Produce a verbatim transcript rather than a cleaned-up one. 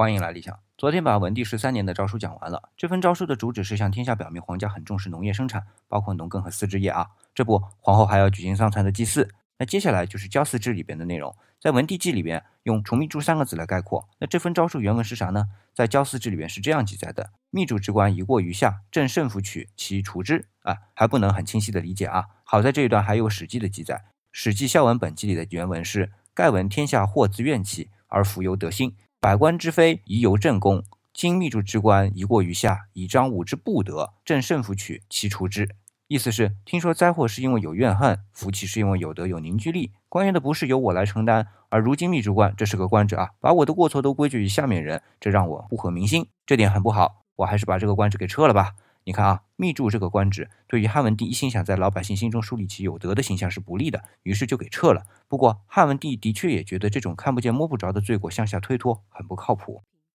欢迎来理想。昨天把文帝十三年的诏书讲完了，这份诏书的主旨是向天下表明皇家很重视农业生产，包括农耕和丝织业啊。这不，皇后还要举行丧残的祭祀。那接下来就是郊祀志里边的内容，在文帝纪里边用崇密诛三个字来概括。那这份诏书原文是啥呢？在郊祀志里边是这样记载的：密主之官一过于下，朕慎服取，其除之。啊，还不能很清晰的理解啊。好在这一段还有史记的记载，史记孝文本纪里的原文是：盖闻天下祸自怨起，而弗由得兴。百官之非，宜由朕攻。今密主之官一过于下，以彰吾之不得，朕慎服取，其除之。意思是，听说灾祸是因为有怨恨，福气是因为有德有凝聚力，官员的不是由我来承担，而如今密主官，这是个官职啊，把我的过错都归咎于下面人，这让我不合民心，这点很不好，我还是把这个官职给撤了吧。你看啊，密注这个官职，对于汉文帝一心想在老百姓心中树立其有德的形象是不利的，于是就给撤了。不过汉文帝的确也觉得这种看不见摸不着的罪过向下推脱很不靠谱。